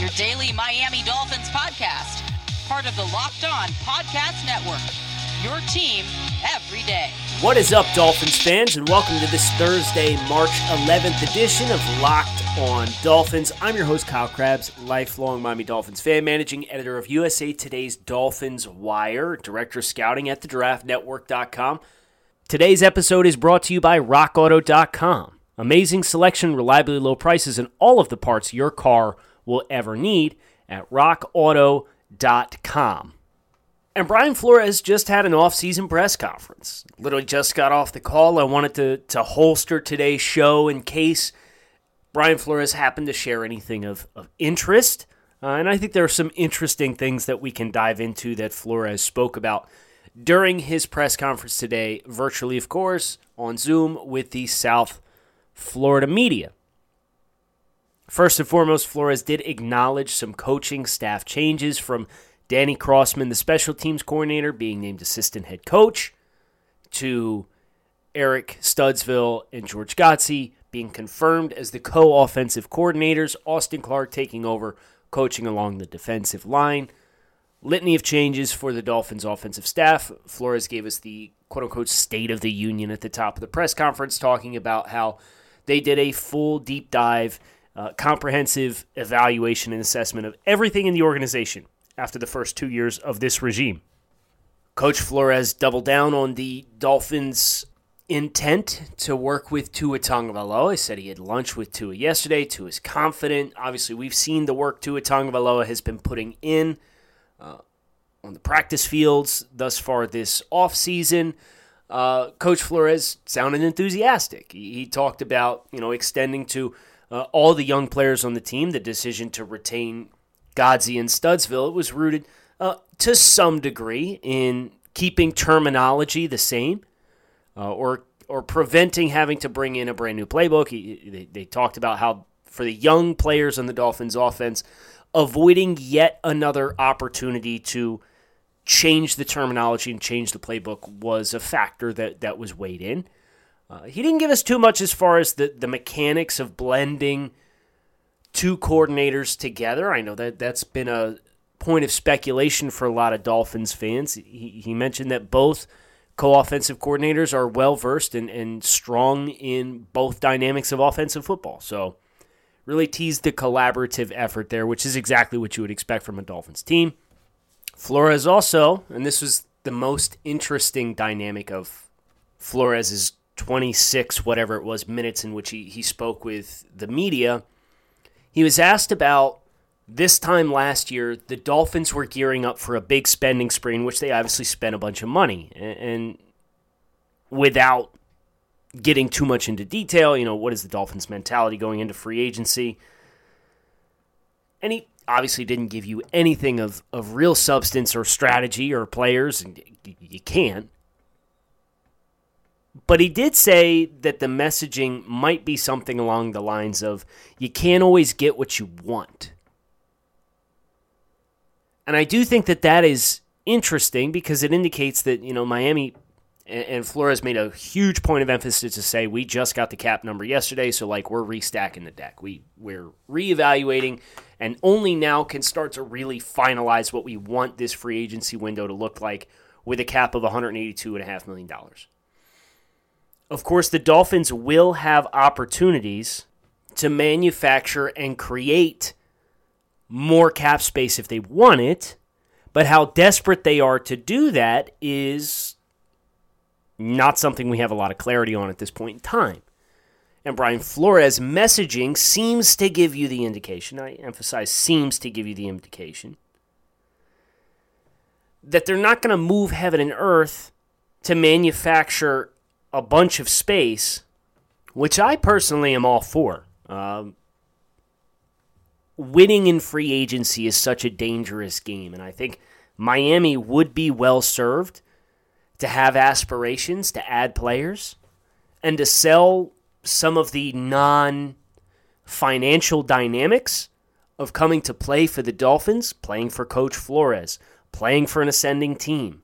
your daily Miami Dolphins podcast, part of the Locked On Podcast Network, your team every day. What is up, Dolphins fans, and welcome to this Thursday, March 11th edition of Locked On Dolphins. I'm your host, Kyle Krabs, lifelong Miami Dolphins fan, managing editor of USA Today's Dolphins Wire, director of scouting at thedraftnetwork.com. Today's episode is brought to you by rockauto.com. Amazing selection, reliably low prices, and all of the parts your car will ever need at rockauto.com. And Brian Flores just had an off-season press conference. Literally just got off the call. I wanted to holster today's show in case Brian Flores happened to share anything of interest. And I think there are some interesting things that we can dive into that Flores spoke about during his press conference today, virtually, of course, on Zoom with the South Florida media. First and foremost, Flores did acknowledge some coaching staff changes from Danny Crossman, the special teams coordinator, being named assistant head coach, to Eric Studsville and George Gotzi being confirmed as the co-offensive coordinators, Austin Clark taking over coaching along the defensive line. Litany of changes for the Dolphins offensive staff. Flores gave us the quote-unquote state of the union at the top of the press conference, talking about how they did a full deep dive, comprehensive evaluation and assessment of everything in the organization after the first 2 years of this regime. Coach Flores doubled down on the Dolphins' intent to work with Tua Tagovailoa. He said he had lunch with Tua yesterday. Tua's confident. Obviously, we've seen the work Tua Tagovailoa has been putting in on the practice fields thus far this offseason. Coach Flores sounded enthusiastic. He talked about, extending to all the young players on the team. The decision to retain Gotzi and Studsville, it was rooted to some degree in keeping terminology the same or preventing having to bring in a brand new playbook. They talked about how for the young players on the Dolphins offense, avoiding yet another opportunity to change the terminology and change the playbook was a factor that was weighed in. He didn't give us too much as far as the mechanics of blending two coordinators together. I know that's been a point of speculation for a lot of Dolphins fans. He mentioned that both co-offensive coordinators are well-versed and strong in both dynamics of offensive football. So really teased the collaborative effort there, which is exactly what you would expect from a Dolphins team. Flores also, and this was the most interesting dynamic of Flores's 26, whatever it was, minutes in which he spoke with the media. He was asked about this time last year, the Dolphins were gearing up for a big spending spree in which they obviously spent a bunch of money. And without getting too much into detail, what is the Dolphins' mentality going into free agency? And he obviously didn't give you anything of real substance or strategy or players, and you can't. But he did say that the messaging might be something along the lines of, you can't always get what you want. And I do think that is interesting because it indicates that, Miami and Flores made a huge point of emphasis to say, we just got the cap number yesterday, so we're restacking the deck. We're reevaluating and only now can start to really finalize what we want this free agency window to look like with a cap of $182.5 million. Of course, the Dolphins will have opportunities to manufacture and create more cap space if they want it, but how desperate they are to do that is not something we have a lot of clarity on at this point in time. And Brian Flores' messaging seems to give you the indication, I emphasize seems to give you the indication, that they're not going to move heaven and earth to manufacture a bunch of space, which I personally am all for. winning in free agency is such a dangerous game, and I think Miami would be well-served to have aspirations to add players and to sell some of the non-financial dynamics of coming to play for the Dolphins, playing for Coach Flores, playing for an ascending team,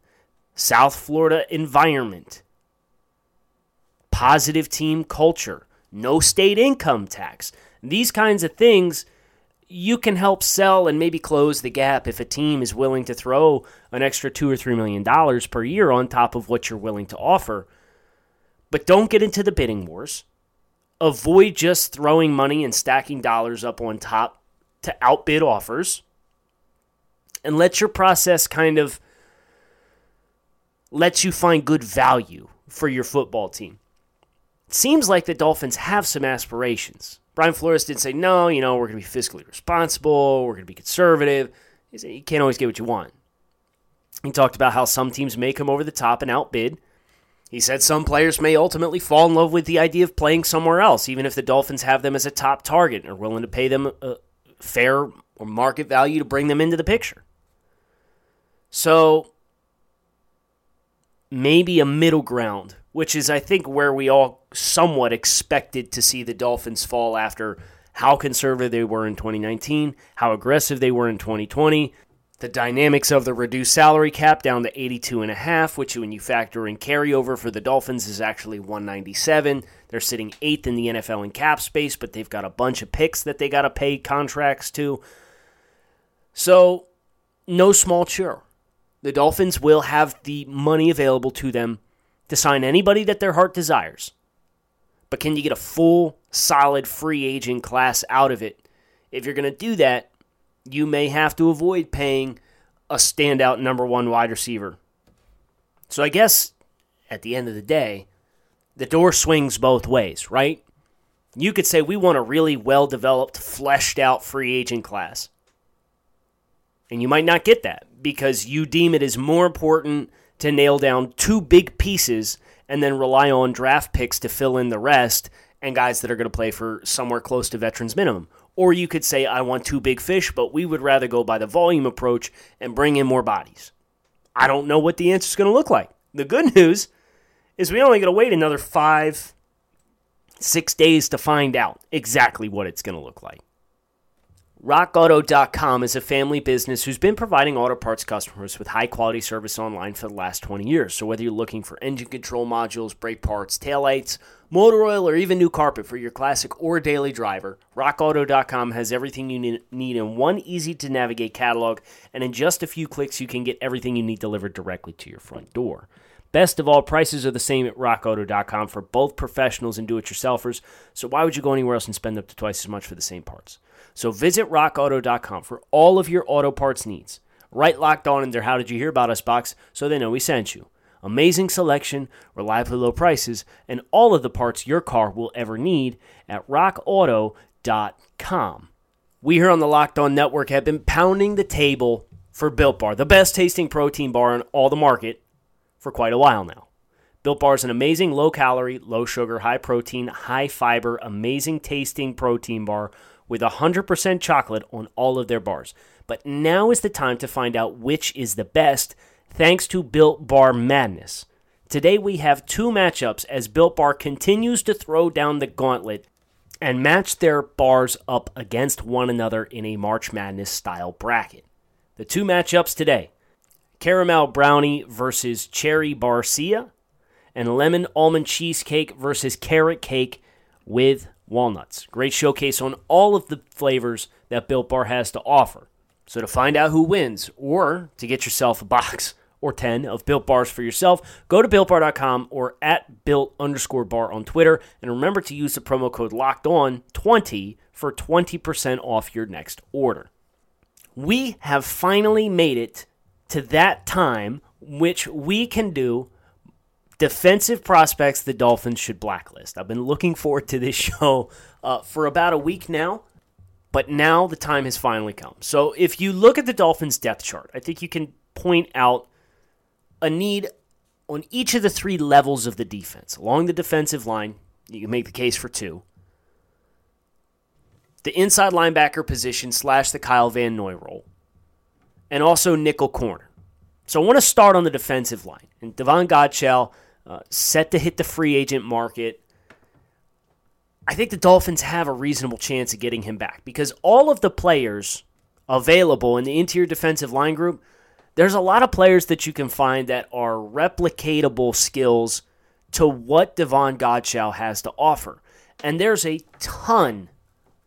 South Florida environment, positive team culture, no state income tax. These kinds of things you can help sell and maybe close the gap if a team is willing to throw an extra $2 or $3 million per year on top of what you're willing to offer. But don't get into the bidding wars. Avoid just throwing money and stacking dollars up on top to outbid offers. And let your process kind of let you find good value for your football team. It seems like the Dolphins have some aspirations. Brian Flores did say, no, we're going to be fiscally responsible, we're going to be conservative. He said, you can't always get what you want. He talked about how some teams may come over the top and outbid. He said some players may ultimately fall in love with the idea of playing somewhere else, even if the Dolphins have them as a top target and are willing to pay them a fair or market value to bring them into the picture. So maybe a middle ground, which is, I think, where we all somewhat expected to see the Dolphins fall after how conservative they were in 2019, how aggressive they were in 2020, the dynamics of the reduced salary cap down to 82.5, which when you factor in carryover for the Dolphins is actually 197. They're sitting 8th in the NFL in cap space, but they've got a bunch of picks that they got to pay contracts to. So no small chore. The Dolphins will have the money available to them to sign anybody that their heart desires. But can you get a full, solid, free agent class out of it? If you're going to do that, you may have to avoid paying a standout number one wide receiver. So I guess, at the end of the day, the door swings both ways, right? You could say we want a really well-developed, fleshed-out free agent class. And you might not get that because you deem it as more important to nail down two big pieces and then rely on draft picks to fill in the rest and guys that are going to play for somewhere close to veterans minimum. Or you could say, I want two big fish, but we would rather go by the volume approach and bring in more bodies. I don't know what the answer is going to look like. The good news is we only got to wait another 5-6 days to find out exactly what it's going to look like. rockauto.com is a family business who's been providing auto parts customers with high-quality service online for the last 20 years. So whether you're looking for engine control modules, brake parts, taillights, motor oil, or even new carpet for your classic or daily driver, rockauto.com has everything you need in one easy-to-navigate catalog, and in just a few clicks, you can get everything you need delivered directly to your front door. Best of all, prices are the same at rockauto.com for both professionals and do-it-yourselfers, so why would you go anywhere else and spend up to twice as much for the same parts? So visit rockauto.com for all of your auto parts needs. Right Locked On in their How Did You Hear About Us box so they know we sent you. Amazing selection, reliably low prices, and all of the parts your car will ever need at rockauto.com. We here on the Locked On Network have been pounding the table for Built Bar, the best tasting protein bar on all the market, for quite a while now. Built Bar is an amazing low-calorie, low-sugar, high-protein, high-fiber, amazing-tasting protein bar with 100% chocolate on all of their bars. But now is the time to find out which is the best thanks to Built Bar Madness. Today we have two matchups as Built Bar continues to throw down the gauntlet and match their bars up against one another in a March Madness-style bracket. The two matchups today: Caramel Brownie versus Cherry Barcia, and Lemon Almond Cheesecake versus Carrot Cake with Walnuts. Great showcase on all of the flavors that Built Bar has to offer. So to find out who wins, or to get yourself a box or 10 of Built Bars for yourself, go to BuiltBar.com or at Built_Bar on Twitter, and remember to use the promo code LOCKEDON20 for 20% off your next order. We have finally made it to that time which we can do defensive prospects the Dolphins should blacklist. I've been looking forward to this show for about a week now, but now the time has finally come. So if you look at the Dolphins' depth chart, I think you can point out a need on each of the three levels of the defense. Along the defensive line, you can make the case for two. the inside linebacker position / the Kyle Van Noy role, and also nickel corner. So I want to start on the defensive line. And Devon Godchaux, set to hit the free agent market. I think the Dolphins have a reasonable chance of getting him back because all of the players available in the interior defensive line group, there's a lot of players that you can find that are replicatable skills to what Devon Godchaux has to offer. And there's a ton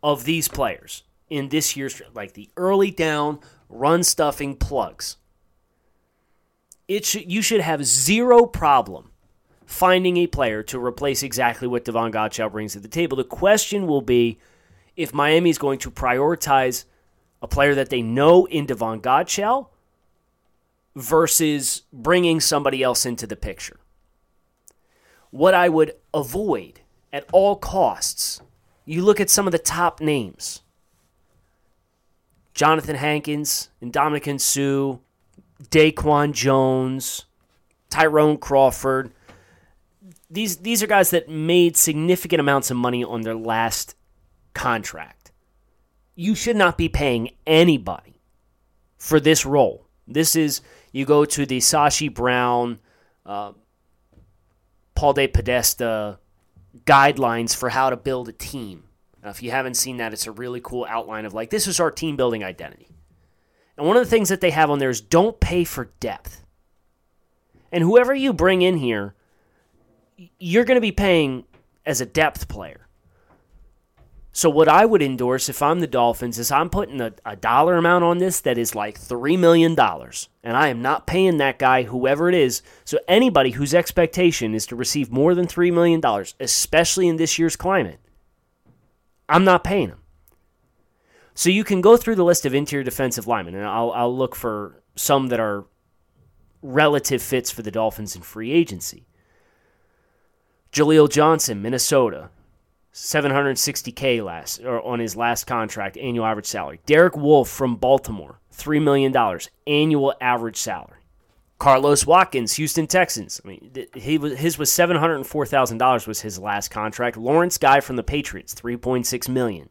of these players in this year's, like the early down, run-stuffing plugs. You should have zero problem finding a player to replace exactly what Devon Godchaux brings to the table. The question will be if Miami is going to prioritize a player that they know in Devon Godchaux versus bringing somebody else into the picture. What I would avoid at all costs, you look at some of the top names. Jonathan Hankins and Dominic Ensue, Daquan Jones, Tyrone Crawford. These are guys that made significant amounts of money on their last contract. You should not be paying anybody for this role. This is, you go to the Sashi Brown, Paul De Podesta guidelines for how to build a team. Now, if you haven't seen that, it's a really cool outline of like, this is our team building identity. And one of the things that they have on there is don't pay for depth. And whoever you bring in here, you're going to be paying as a depth player. So what I would endorse if I'm the Dolphins is I'm putting a dollar amount on this that is like $3 million. And I am not paying that guy, whoever it is. So anybody whose expectation is to receive more than $3 million, especially in this year's climate, I'm not paying him. So you can go through the list of interior defensive linemen, and I'll look for some that are relative fits for the Dolphins in free agency. Jaleel Johnson, Minnesota, $760K last, or on his last contract, annual average salary. Derek Wolfe from Baltimore, $3 million, annual average salary. Carlos Watkins, Houston Texans. I mean, his was $704,000 was his last contract. Lawrence Guy from the Patriots, $3.6 million.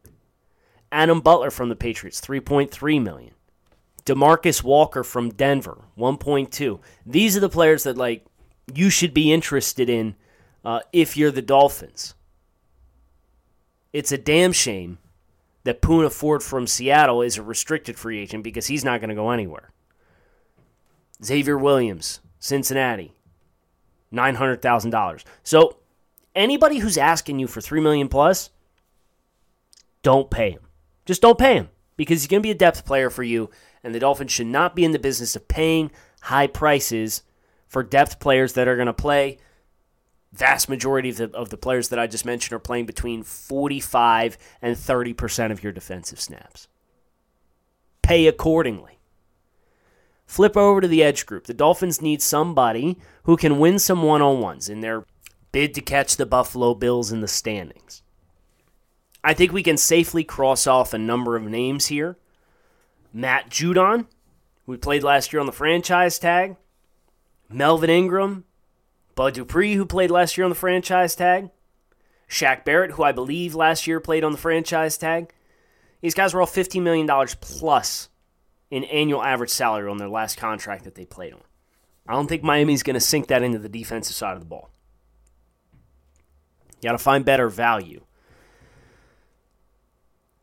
Adam Butler from the Patriots, $3.3 million. DeMarcus Walker from Denver, $1.2. These are the players that like you should be interested in. If you're the Dolphins. It's a damn shame that Poona Ford from Seattle is a restricted free agent because he's not going to go anywhere. Xavier Williams, Cincinnati, $900,000. So anybody who's asking you for $3 million plus, don't pay him. Just don't pay him because he's going to be a depth player for you, and the Dolphins should not be in the business of paying high prices for depth players that are going to play. Vast majority of the players that I just mentioned are playing between 45 and 30% of your defensive snaps. Pay accordingly. Flip over to the edge group. The Dolphins need somebody who can win some one-on-ones in their bid to catch the Buffalo Bills in the standings. I think we can safely cross off a number of names here. Matt Judon, who we played last year on the franchise tag. Melvin Ingram. Bud Dupree, who played last year on the franchise tag. Shaq Barrett, who I believe last year played on the franchise tag. These guys were all $15 million plus in annual average salary on their last contract that they played on. I don't think Miami's going to sink that into the defensive side of the ball. You got to find better value.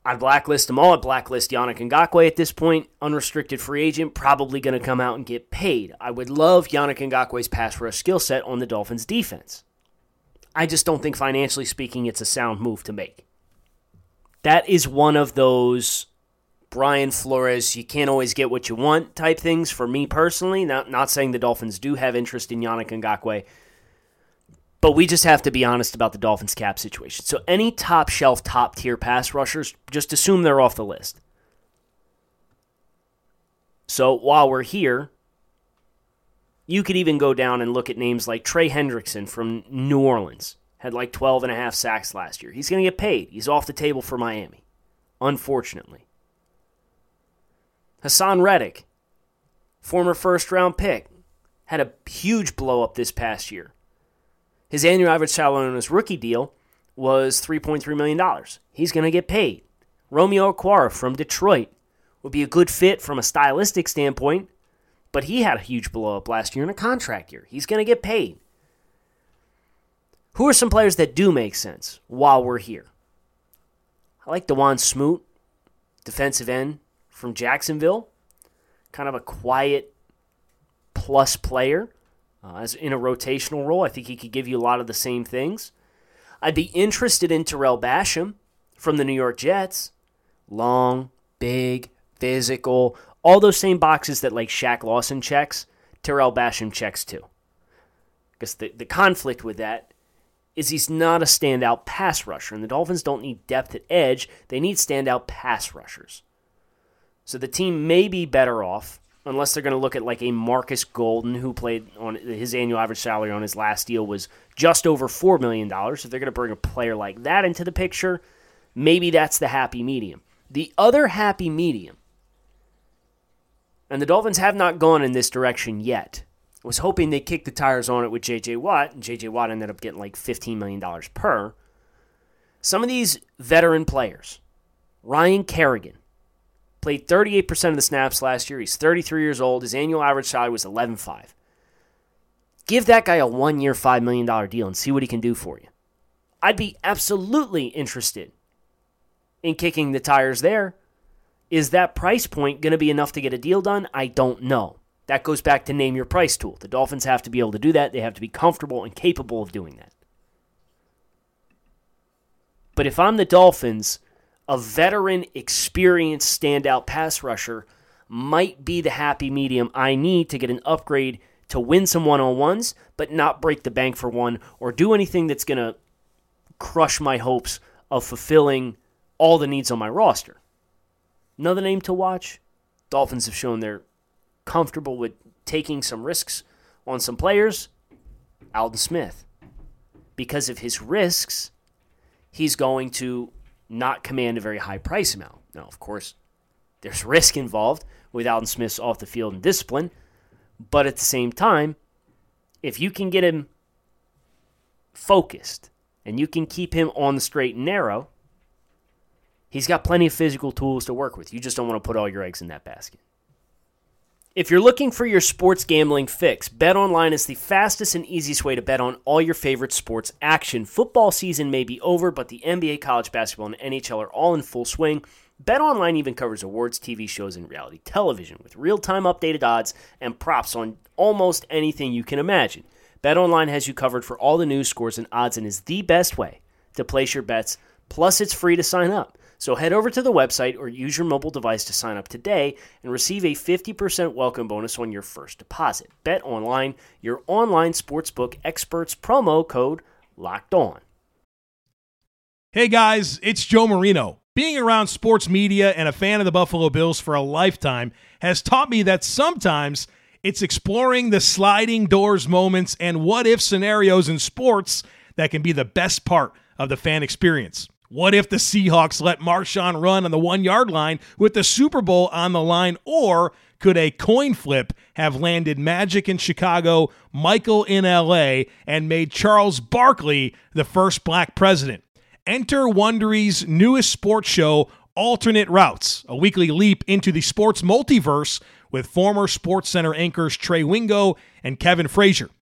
I'd blacklist them all. I'd blacklist Yannick Ngakoue at this point. Unrestricted free agent, probably going to come out and get paid. I would love Yannick Ngakoue's pass rush skill set on the Dolphins' defense. I just don't think, financially speaking, it's a sound move to make. That is one of those Brian Flores, you can't always get what you want type things for me personally. Not saying the Dolphins do have interest in Yannick Ngakoue, but we just have to be honest about the Dolphins' cap situation. So any top-shelf, top-tier pass rushers, just assume they're off the list. So while we're here, you could even go down and look at names like Trey Hendrickson from New Orleans. Had like 12.5 sacks last year. He's going to get paid. He's off the table for Miami, unfortunately. Hassan Reddick, former first-round pick, had a huge blow-up this past year. His annual average salary on his rookie deal was $3.3 million. He's going to get paid. Romeo Okwara from Detroit would be a good fit from a stylistic standpoint, but he had a huge blow-up last year in a contract year. He's going to get paid. Who are some players that do make sense while we're here? I like DeJuan Smoot, defensive end from Jacksonville. Kind of a quiet plus player as in a rotational role. I think he could give you a lot of the same things. I'd be interested in Terrell Basham from the New York Jets. Long, big, physical, all those same boxes that like Shaq Lawson checks, Terrell Basham checks too. Because the conflict with that is he's not a standout pass rusher, and the Dolphins don't need depth at edge. They need standout pass rushers. So the team may be better off, unless they're going to look at like a Marcus Golden, who played on his annual average salary on his last deal was just over $4 million. If they're going to bring a player like that into the picture, maybe that's the happy medium. The other happy medium, and the Dolphins have not gone in this direction yet, was hoping they kicked the tires on it with J.J. Watt, and J.J. Watt ended up getting like $15 million per. Some of these veteran players, Ryan Kerrigan, played 38% of the snaps last year. He's 33 years old. His annual average salary was $11.5. Give that guy a one-year, $5 million deal and see what he can do for you. I'd be absolutely interested in kicking the tires there. Is that price point going to be enough to get a deal done? I don't know. That goes back to name your price tool. The Dolphins have to be able to do that. They have to be comfortable and capable of doing that. But if I'm the Dolphins, a veteran, experienced, standout pass rusher might be the happy medium I need to get an upgrade to win some one-on-ones, but not break the bank for one or do anything that's going to crush my hopes of fulfilling all the needs on my roster. Another name to watch, Dolphins have shown they're comfortable with taking some risks on some players, Aldon Smith. Because of his risks, he's going to not command a very high price amount. Now, of course, there's risk involved with Aldon Smith's off-the-field and discipline, but at the same time, if you can get him focused and you can keep him on the straight and narrow, he's got plenty of physical tools to work with. You just don't want to put all your eggs in that basket. If you're looking for your sports gambling fix, BetOnline is the fastest and easiest way to bet on all your favorite sports action. Football season may be over, but the NBA, college basketball, and NHL are all in full swing. BetOnline even covers awards, TV shows, and reality television with real-time updated odds and props on almost anything you can imagine. BetOnline has you covered for all the news, scores, and odds and is the best way to place your bets. Plus, it's free to sign up. So head over to the website or use your mobile device to sign up today and receive a 50% welcome bonus on your first deposit. Bet Online, your online sportsbook experts, promo code Locked On. Hey guys, it's Joe Marino. Being around sports media and a fan of the Buffalo Bills for a lifetime has taught me that sometimes it's exploring the sliding doors moments and what-if scenarios in sports that can be the best part of the fan experience. What if the Seahawks let Marshawn run on the 1-yard line with the Super Bowl on the line? Or could a coin flip have landed Magic in Chicago, Michael in L.A., and made Charles Barkley the first black president? Enter Wondery's newest sports show, Alternate Routes, a weekly leap into the sports multiverse with former SportsCenter anchors Trey Wingo and Kevin Frazier.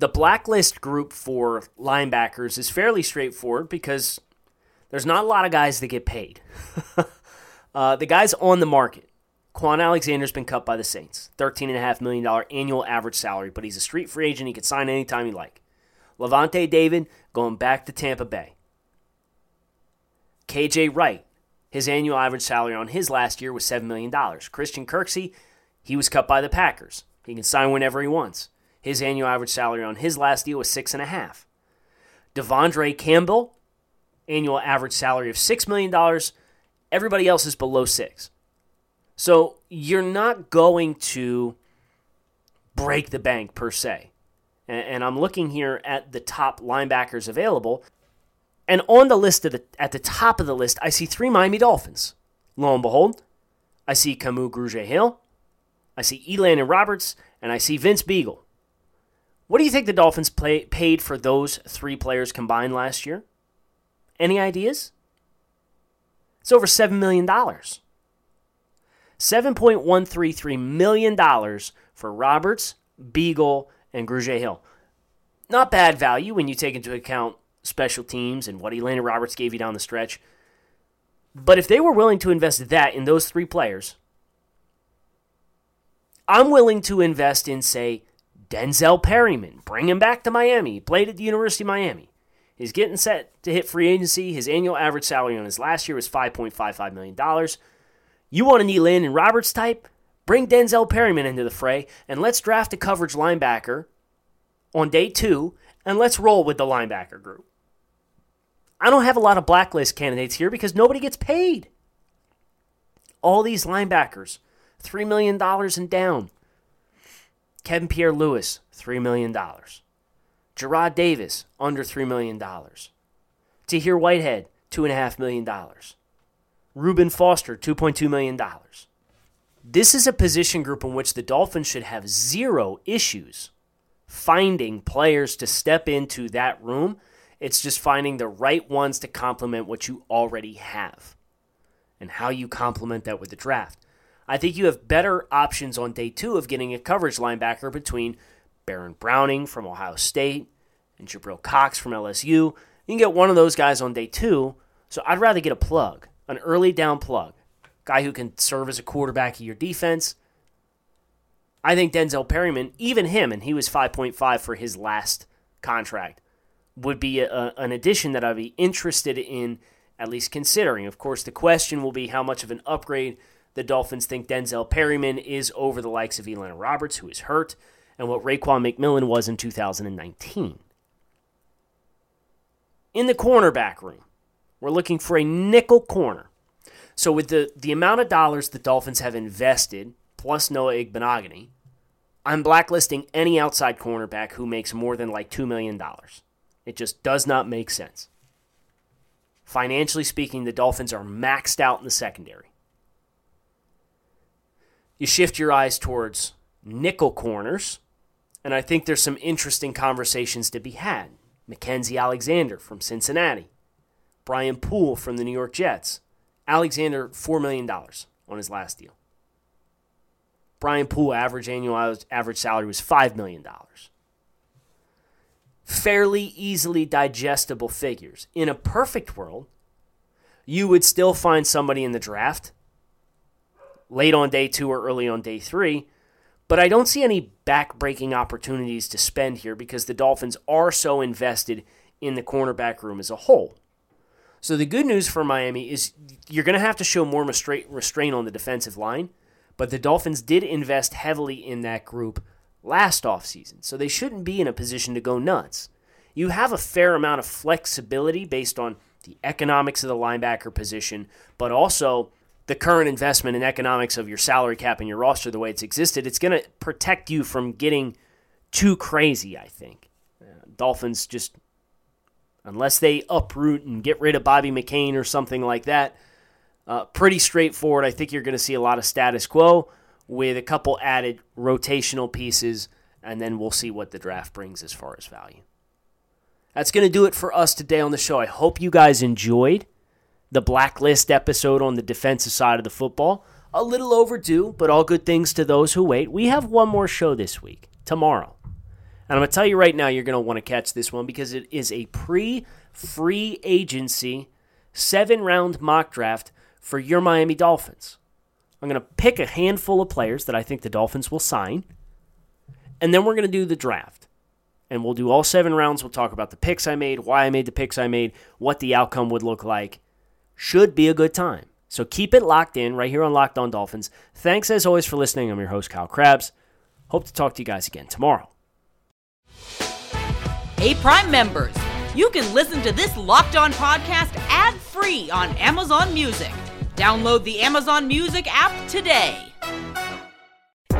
The blacklist group for linebackers is fairly straightforward because there's not a lot of guys that get paid. The guys on the market, Quan Alexander's been cut by the Saints, $13.5 million annual average salary, but he's a street free agent. He could sign anytime he like. Levante David going back to Tampa Bay. KJ Wright, his annual average salary on his last year was $7 million. Christian Kirksey, he was cut by the Packers. He can sign whenever he wants. His annual average salary on his last deal was $6.5 million. Devondre Campbell, annual average salary of $6 million. Everybody else is below $6 million. So you're not going to break the bank per se. And I'm looking here at the top linebackers available. And on the list, at the top of the list, I see three Miami Dolphins. Lo and behold, I see Kamu Grugier-Hill, I see Elandon Roberts, and I see Vince Beagle. What do you think the Dolphins paid for those three players combined last year? Any ideas? It's over $7 million. $7.133 million for Roberts, Beagle, and Grugier-Hill. Not bad value when you take into account special teams and what Elandon Roberts gave you down the stretch. But if they were willing to invest that in those three players, I'm willing to invest in, say, Denzel Perryman. Bring him back to Miami. He played at the University of Miami. He's getting set to hit free agency. His annual average salary on his last year was $5.55 million. You want an Elandon Roberts type? Bring Denzel Perryman into the fray, and let's draft a coverage linebacker on day 2, and let's roll with the linebacker group. I don't have a lot of blacklist candidates here because nobody gets paid. All these linebackers, $3 million and down. Kevin Pierre-Louis, $3 million. Gerard Davis, under $3 million. Tahir Whitehead, $2.5 million. Reuben Foster, $2.2 million. This is a position group in which the Dolphins should have zero issues finding players to step into that room. It's just finding the right ones to complement what you already have and how you complement that with the draft. I think you have better options on day 2 of getting a coverage linebacker between Baron Browning from Ohio State and Jabril Cox from LSU. You can get one of those guys on day 2, so I'd rather get a plug, an early down plug, guy who can serve as a quarterback of your defense. I think Denzel Perryman, even him, and he was 5.5 for his last contract, would be an addition that I'd be interested in at least considering. Of course, the question will be how much of an upgrade the Dolphins think Denzel Perryman is over the likes of Elandon Roberts, who is hurt, and what Raekwon McMillan was in 2019. In the cornerback room, we're looking for a nickel corner. So with the amount of dollars the Dolphins have invested, plus Noah Igbenogany, I'm blacklisting any outside cornerback who makes more than like $2 million. It just does not make sense. Financially speaking, the Dolphins are maxed out in the secondary. You shift your eyes towards nickel corners, and I think there's some interesting conversations to be had. Mackenzie Alexander from Cincinnati, Brian Poole from the New York Jets. Alexander, $4 million on his last deal. Brian Poole, average salary was $5 million. Fairly easily digestible figures. In a perfect world, you would still find somebody in the draft late on day 2 or early on day 3, but I don't see any back-breaking opportunities to spend here because the Dolphins are so invested in the cornerback room as a whole. So the good news for Miami is you're going to have to show more restraint on the defensive line, but the Dolphins did invest heavily in that group last offseason, so they shouldn't be in a position to go nuts. You have a fair amount of flexibility based on the economics of the linebacker position, but also the current investment in economics of your salary cap and your roster, the way it's existed. It's going to protect you from getting too crazy, I think. Dolphins just... unless they uproot and get rid of Bobby McCain or something like that, pretty straightforward. I think you're going to see a lot of status quo with a couple added rotational pieces, and then we'll see what the draft brings as far as value. That's going to do it for us today on the show. I hope you guys enjoyed the Blacklist episode on the defensive side of the football. A little overdue, but all good things to those who wait. We have one more show this week, tomorrow. And I'm going to tell you right now, you're going to want to catch this one because it is a pre-free agency 7-round mock draft for your Miami Dolphins. I'm going to pick a handful of players that I think the Dolphins will sign, and then we're going to do the draft. And we'll do all 7 rounds. We'll talk about the picks I made, why I made the picks I made, what the outcome would look like. Should be a good time. So keep it locked in right here on Locked On Dolphins. Thanks, as always, for listening. I'm your host, Kyle Krabs. Hope to talk to you guys again tomorrow. Hey, Prime members, you can listen to this Locked On podcast ad-free on Amazon Music. Download the Amazon Music app today.